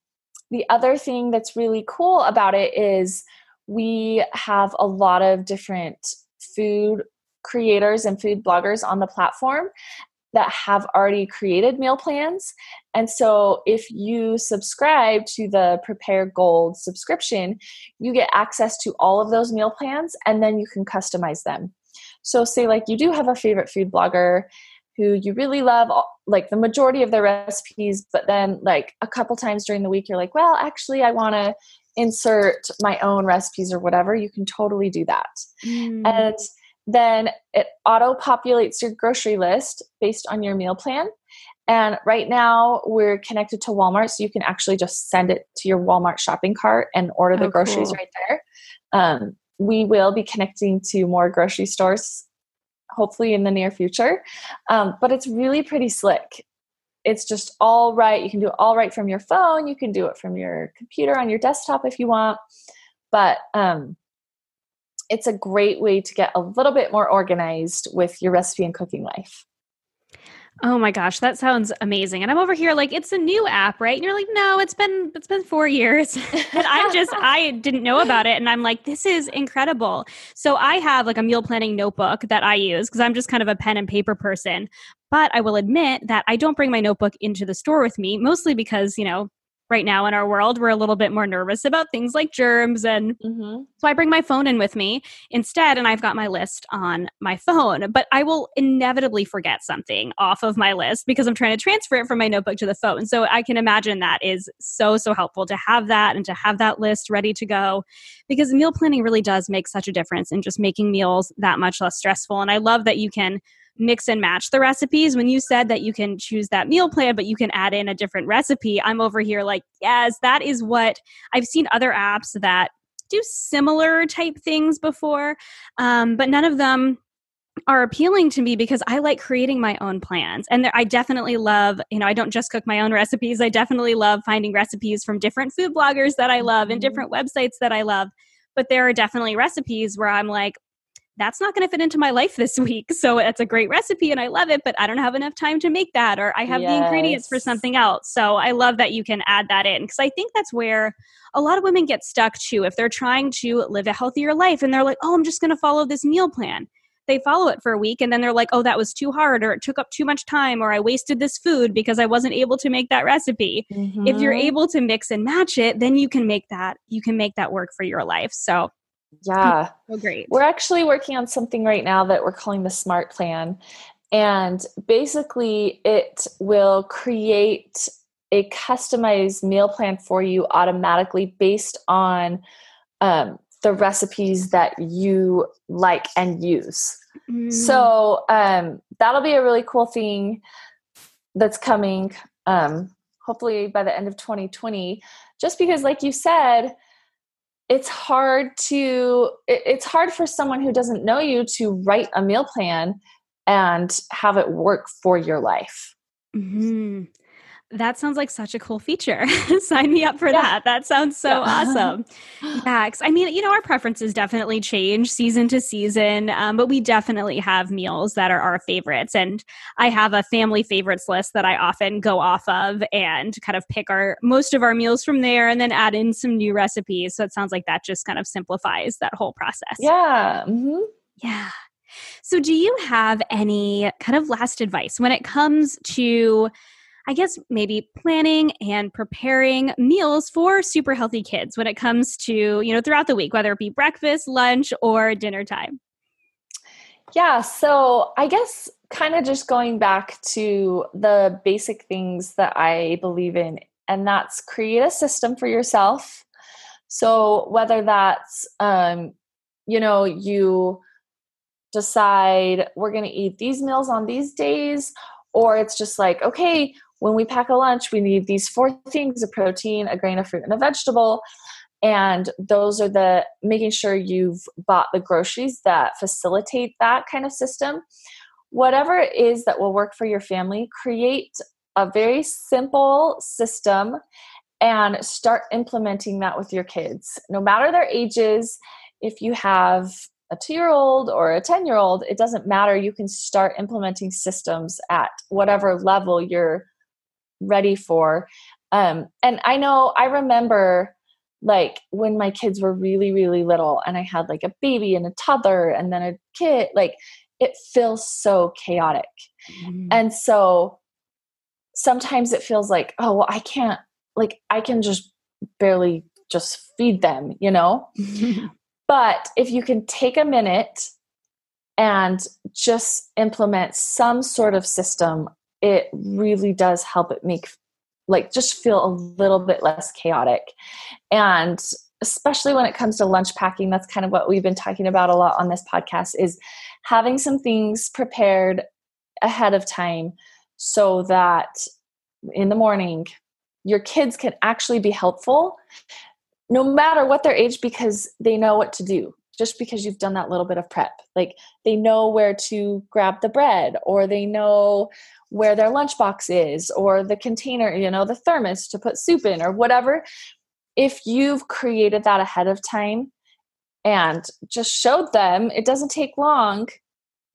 the other thing that's really cool about it is we have a lot of different food creators and food bloggers on the platform that have already created meal plans. And so if you subscribe to the Prepear Gold subscription, you get access to all of those meal plans and then you can customize them. So say like you do have a favorite food blogger who you really love, like the majority of their recipes, but then like a couple times during the week, you're like, well, actually I want to insert my own recipes or whatever. You can totally do that. Mm. And then it auto-populates your grocery list based on your meal plan. And right now we're connected to Walmart, so you can actually just send it to your Walmart shopping cart and order the oh, groceries cool. right there. Um, we will be connecting to more grocery stores, hopefully in the near future. Um, but it's really pretty slick. It's just all right. You can do it all right from your phone. You can do it from your computer on your desktop if you want. But um, it's a great way to get a little bit more organized with your recipe and cooking life. Oh my gosh, that sounds amazing. And I'm over here like, it's a new app, right? And you're like, no, it's been, it's been four years. And I'm just, I didn't know about it. And I'm like, this is incredible. So I have like a meal planning notebook that I use because I'm just kind of a pen and paper person. But I will admit that I don't bring my notebook into the store with me, mostly because, you know, right now in our world, we're a little bit more nervous about things like germs. And mm-hmm. so I bring my phone in with me instead, and I've got my list on my phone. But I will inevitably forget something off of my list because I'm trying to transfer it from my notebook to the phone. So I can imagine that is so, so helpful to have that and to have that list ready to go, because meal planning really does make such a difference in just making meals that much less stressful. And I love that you can mix and match the recipes. When you said that you can choose that meal plan, but you can add in a different recipe, I'm over here like, yes, that is what I've seen other apps that do similar type things before, um, but none of them are appealing to me because I like creating my own plans. And there, I definitely love, you know, I don't just cook my own recipes. I definitely love finding recipes from different food bloggers that I love and different websites that I love. But there are definitely recipes where I'm like, that's not going to fit into my life this week. So it's a great recipe and I love it, but I don't have enough time to make that, or I have yes. the ingredients for something else. So I love that you can add that in, because I think that's where a lot of women get stuck too. If they're trying to live a healthier life and they're like, oh, I'm just going to follow this meal plan. They follow it for a week and then they're like, oh, that was too hard, or it took up too much time, or I wasted this food because I wasn't able to make that recipe. Mm-hmm. If you're able to mix and match it, then you can make that, you can make that work for your life. So yeah. Oh, great. We're actually working on something right now that we're calling the Smart Plan. And basically it will create a customized meal plan for you automatically based on um, the recipes that you like and use. Mm. So um, that'll be a really cool thing that's coming um, hopefully by the end of twenty twenty, just because like you said, it's hard to, it's hard for someone who doesn't know you to write a meal plan and have it work for your life. Mm-hmm. That sounds like such a cool feature. Sign me up for yeah. that. That sounds so yeah. awesome. Yeah, I mean, you know, our preferences definitely change season to season, um, but we definitely have meals that are our favorites. And I have a family favorites list that I often go off of and kind of pick our most of our meals from there and then add in some new recipes. So it sounds like that just kind of simplifies that whole process. Yeah. Mm-hmm. Yeah. So do you have any kind of last advice when it comes to, I guess, maybe planning and preparing meals for super healthy kids when it comes to, you know, throughout the week, whether it be breakfast, lunch, or dinner time? Yeah. So I guess kind of just going back to the basic things that I believe in, and that's create a system for yourself. So whether that's, um, you know, you decide we're going to eat these meals on these days, or it's just like, okay, when we pack a lunch, we need these four things: a protein, a grain of fruit, and a vegetable. And those are the, making sure you've bought the groceries that facilitate that kind of system. Whatever it is that will work for your family, create a very simple system and start implementing that with your kids. No matter their ages, if you have a two-year-old or a ten-year-old, it doesn't matter. You can start implementing systems at whatever level you're ready for. Um, and I know, I remember like when my kids were really, really little and I had like a baby and a toddler and then a kid, like it feels so chaotic. Mm. And so sometimes it feels like, oh, well, I can't, like I can just barely just feed them, you know? But if you can take a minute and just implement some sort of system, it really does help it make, like, just feel a little bit less chaotic. And especially when it comes to lunch packing, that's kind of what we've been talking about a lot on this podcast, is having some things prepared ahead of time so that in the morning, your kids can actually be helpful no matter what their age, because they know what to do. Just because you've done that little bit of prep, like they know where to grab the bread, or they know where their lunchbox is, or the container, you know, the thermos to put soup in or whatever. If you've created that ahead of time, and just showed them it doesn't take long,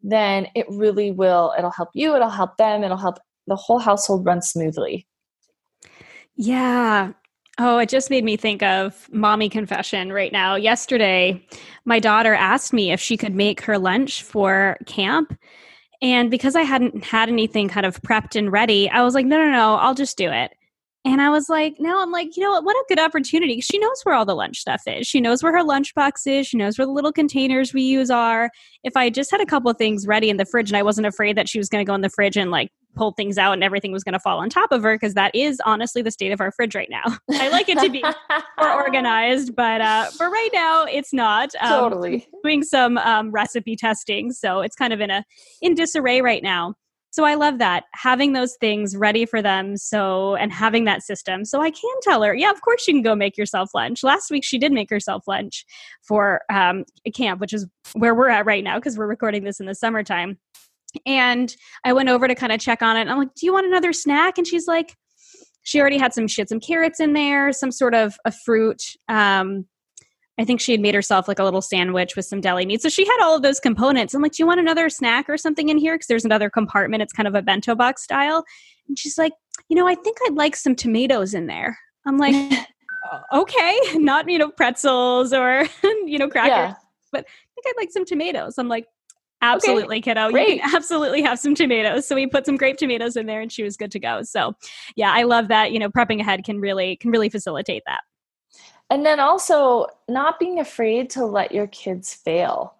then it really will. It'll help you. It'll help them. It'll help the whole household run smoothly. Yeah. Oh, it just made me think of mommy confession right now. Yesterday, my daughter asked me if she could make her lunch for camp. And because I hadn't had anything kind of prepped and ready, I was like, no, no, no, I'll just do it. And I was like, no, I'm like, you know what? What a good opportunity. She knows where all the lunch stuff is. She knows where her lunchbox is. She knows where the little containers we use are. If I just had a couple of things ready in the fridge and I wasn't afraid that she was going to go in the fridge and like pull things out and everything was going to fall on top of her, because that is honestly the state of our fridge right now. I like it to be more organized, but uh, for right now, it's not. Um, totally. Doing some um, recipe testing. So it's kind of in a in disarray right now. So I love that, having those things ready for them, so and having that system. So I can tell her, yeah, of course you can go make yourself lunch. Last week she did make herself lunch for um, a camp, which is where we're at right now because we're recording this in the summertime. And I went over to kind of check on it. And I'm like, do you want another snack? And she's like, she already had some, she had some carrots in there, some sort of a fruit. Um, I think she had made herself like a little sandwich with some deli meat. So she had all of those components. I'm like, do you want another snack or something in here? Because there's another compartment. It's kind of a bento box style. And she's like, you know, I think I'd like some tomatoes in there. I'm like, okay, not, you know, pretzels or, you know, crackers, yeah. But I think I'd like some tomatoes. I'm like, absolutely, okay, kiddo. Great. You can absolutely have some tomatoes. So we put some grape tomatoes in there and she was good to go. So yeah, I love that. You know, prepping ahead can really, can really facilitate that. And then also not being afraid to let your kids fail,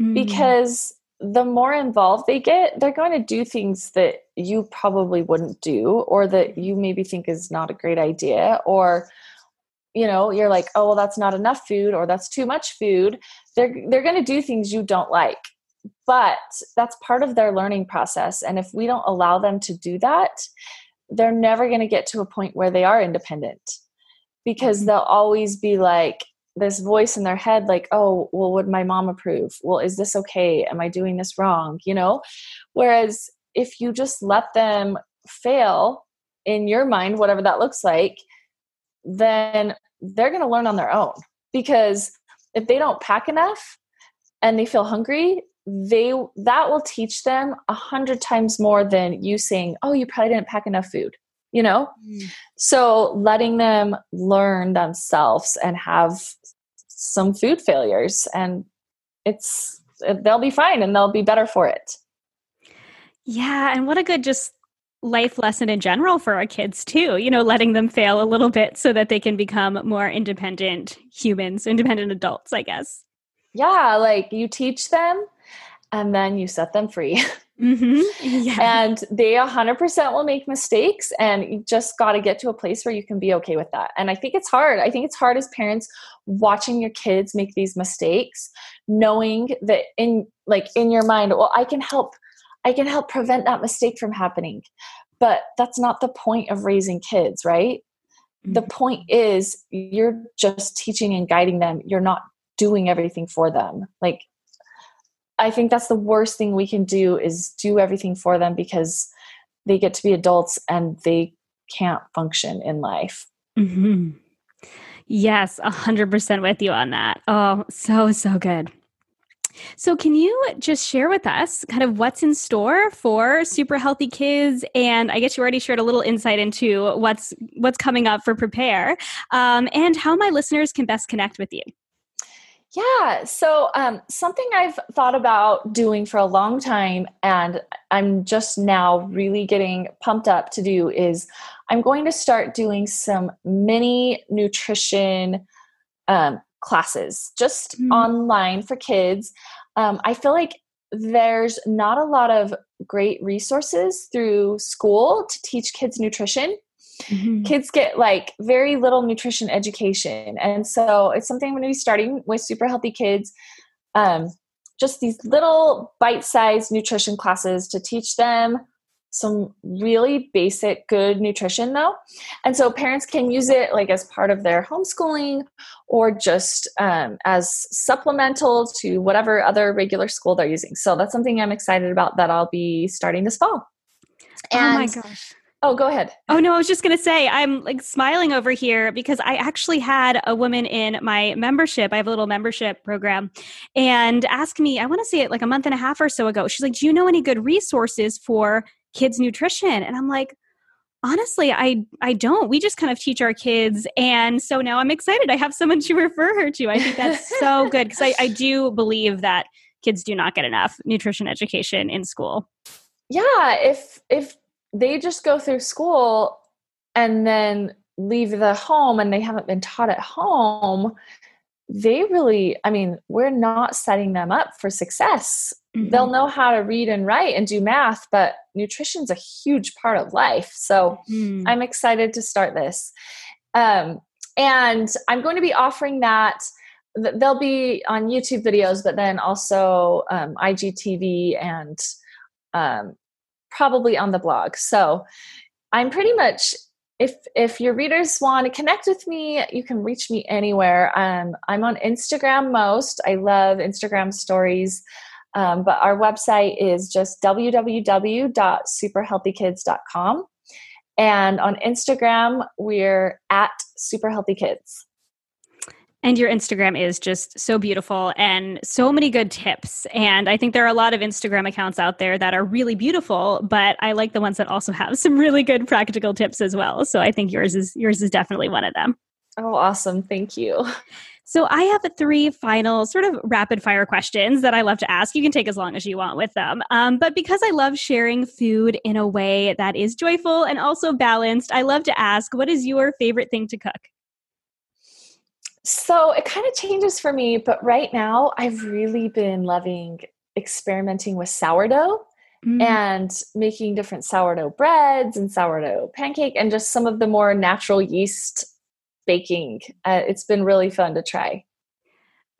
mm-hmm. because the more involved they get, they're going to do things that you probably wouldn't do, or that you maybe think is not a great idea. Or, you know, you're like, oh, well, that's not enough food, or that's too much food. They're, they're going to do things you don't like, but that's part of their learning process. And if we don't allow them to do that, they're never going to get to a point where they are independent. Because they'll always be like this voice in their head, like, oh, well, would my mom approve? Well, is this okay? Am I doing this wrong? You know? Whereas if you just let them fail in your mind, whatever that looks like, then they're going to learn on their own. Because if they don't pack enough and they feel hungry, they that will teach them a hundred times more than you saying, oh, you probably didn't pack enough food. You know, so letting them learn themselves and have some food failures, and it's, they'll be fine and they'll be better for it. Yeah. And what a good just life lesson in general for our kids too, you know, letting them fail a little bit so that they can become more independent humans, independent adults, I guess. Yeah. Like you teach them and then you set them free. Mm-hmm. Yes. And they one hundred percent will make mistakes, and you just got to get to a place where you can be okay with that. And I think it's hard. I think it's hard as parents watching your kids make these mistakes, knowing that in like in your mind, well, I can help, I can help prevent that mistake from happening. But that's not the point of raising kids, right? Mm-hmm. The point is you're just teaching and guiding them. You're not doing everything for them. Like, I think that's the worst thing we can do is do everything for them, because they get to be adults and they can't function in life. Mm-hmm. Yes. A hundred percent with you on that. Oh, so, so good. So can you just share with us kind of what's in store for Super Healthy Kids? And I guess you already shared a little insight into what's, what's coming up for Prepear, um, and how my listeners can best connect with you. Yeah. So um, something I've thought about doing for a long time, and I'm just now really getting pumped up to do, is I'm going to start doing some mini nutrition um, classes just mm-hmm. online for kids. Um, I feel like there's not a lot of great resources through school to teach kids nutrition. Mm-hmm. Kids get like very little nutrition education. And so it's something I'm going to be starting with Super Healthy Kids. Um, just these little bite-sized nutrition classes to teach them some really basic good nutrition though. And so parents can use it like as part of their homeschooling, or just um, as supplemental to whatever other regular school they're using. So that's something I'm excited about that I'll be starting this fall. And oh my gosh. Oh, go ahead. Oh, no, I was just going to say, I'm like smiling over here because I actually had a woman in my membership. I have a little membership program, and asked me, I want to say it like a month and a half or so ago. She's like, do you know any good resources for kids' nutrition? And I'm like, honestly, I, I don't. We just kind of teach our kids. And so now I'm excited. I have someone to refer her to. I think that's so good because I, I do believe that kids do not get enough nutrition education in school. Yeah. If, if, they just go through school and then leave the home and they haven't been taught at home, they really, I mean, we're not setting them up for success. Mm-hmm. They'll know how to read and write and do math, but nutrition's a huge part of life. So mm. I'm excited to start this. Um, and I'm going to be offering that. They'll be on YouTube videos, but then also um, I G T V and um probably on the blog. So I'm pretty much, if, if your readers want to connect with me, you can reach me anywhere. Um, I'm on Instagram most. I love Instagram stories. Um, but our website is just w w w dot super healthy kids dot com. And on Instagram, we're at Super Healthy Kids. And your Instagram is just so beautiful and so many good tips. And I think there are a lot of Instagram accounts out there that are really beautiful, but I like the ones that also have some really good practical tips as well. So I think yours is yours is definitely one of them. Oh, awesome. Thank you. So I have three final sort of rapid fire questions that I love to ask. You can take as long as you want with them. Um, but because I love sharing food in a way that is joyful and also balanced, I love to ask, what is your favorite thing to cook? So it kind of changes for me, but right now I've really been loving experimenting with sourdough mm. and making different sourdough breads and sourdough pancake and just some of the more natural yeast baking. Uh, it's been really fun to try.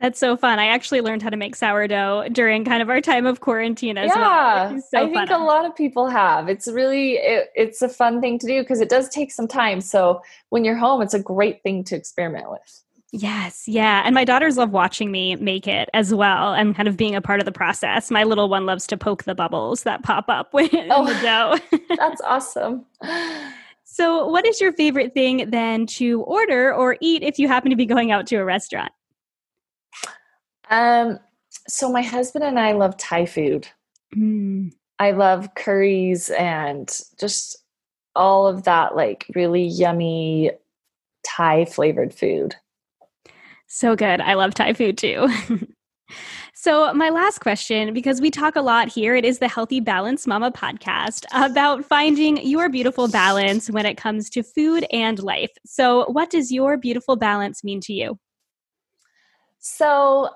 That's so fun. I actually learned how to make sourdough during kind of our time of quarantine as yeah, well. Yeah, so I think fun. A lot of people have. It's really, it, it's a fun thing to do because it does take some time. So when you're home, it's a great thing to experiment with. Yes. Yeah. And my daughters love watching me make it as well and kind of being a part of the process. My little one loves to poke the bubbles that pop up when oh, the dough. That's awesome. So what is your favorite thing then to order or eat if you happen to be going out to a restaurant? Um. So my husband and I love Thai food. Mm. I love curries and just all of that, like really yummy Thai flavored food. So good. I love Thai food too. So my last question, because we talk a lot here, it is the Healthy Balance Mama podcast about finding your beautiful balance when it comes to food and life. So what does your beautiful balance mean to you? So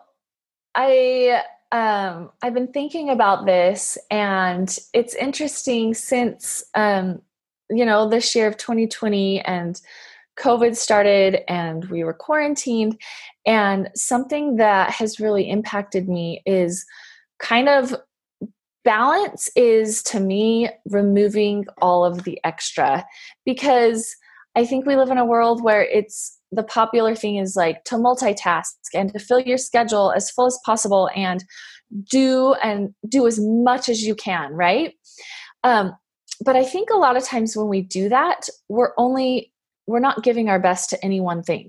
I, um, I've been thinking about this, and it's interesting since, um, you know, this year of twenty twenty and COVID started and we were quarantined, and something that has really impacted me is kind of balance is to me removing all of the extra, because I think we live in a world where it's the popular thing is like to multitask and to fill your schedule as full as possible and do and do as much as you can, right? Um, but I think a lot of times when we do that, we're only we're not giving our best to any one thing.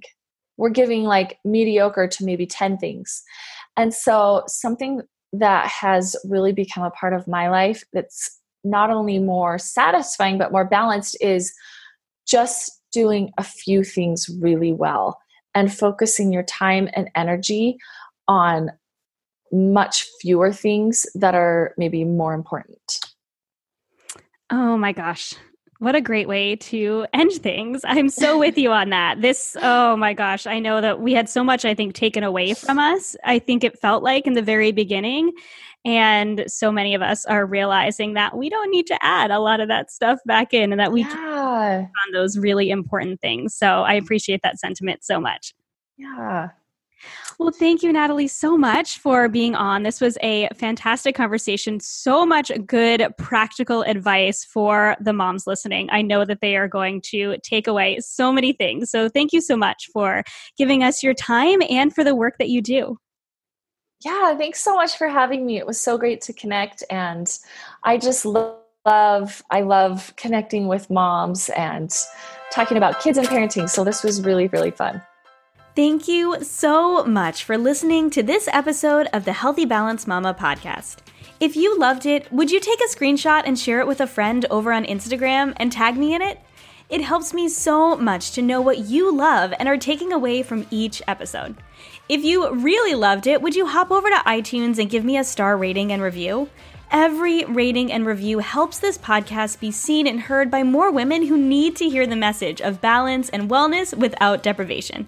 We're giving like mediocre to maybe ten things. And so something that has really become a part of my life that's not only more satisfying, but more balanced is just doing a few things really well and focusing your time and energy on much fewer things that are maybe more important. Oh my gosh. What a great way to end things. I'm so with you on that. This, oh my gosh, I know that we had so much, I think, taken away from us. I think it felt like in the very beginning. And so many of us are realizing that we don't need to add a lot of that stuff back in and that we yeah. can focus on those really important things. So I appreciate that sentiment so much. Yeah. Well, thank you, Natalie, so much for being on. This was a fantastic conversation. So much good practical advice for the moms listening. I know that they are going to take away so many things. So thank you so much for giving us your time and for the work that you do. Yeah, thanks so much for having me. It was so great to connect. And I just love love, I love connecting with moms and talking about kids and parenting. So this was really, really fun. Thank you so much for listening to this episode of the Healthy Balance Mama podcast. If you loved it, would you take a screenshot and share it with a friend over on Instagram and tag me in it? It helps me so much to know what you love and are taking away from each episode. If you really loved it, would you hop over to iTunes and give me a star rating and review? Every rating and review helps this podcast be seen and heard by more women who need to hear the message of balance and wellness without deprivation.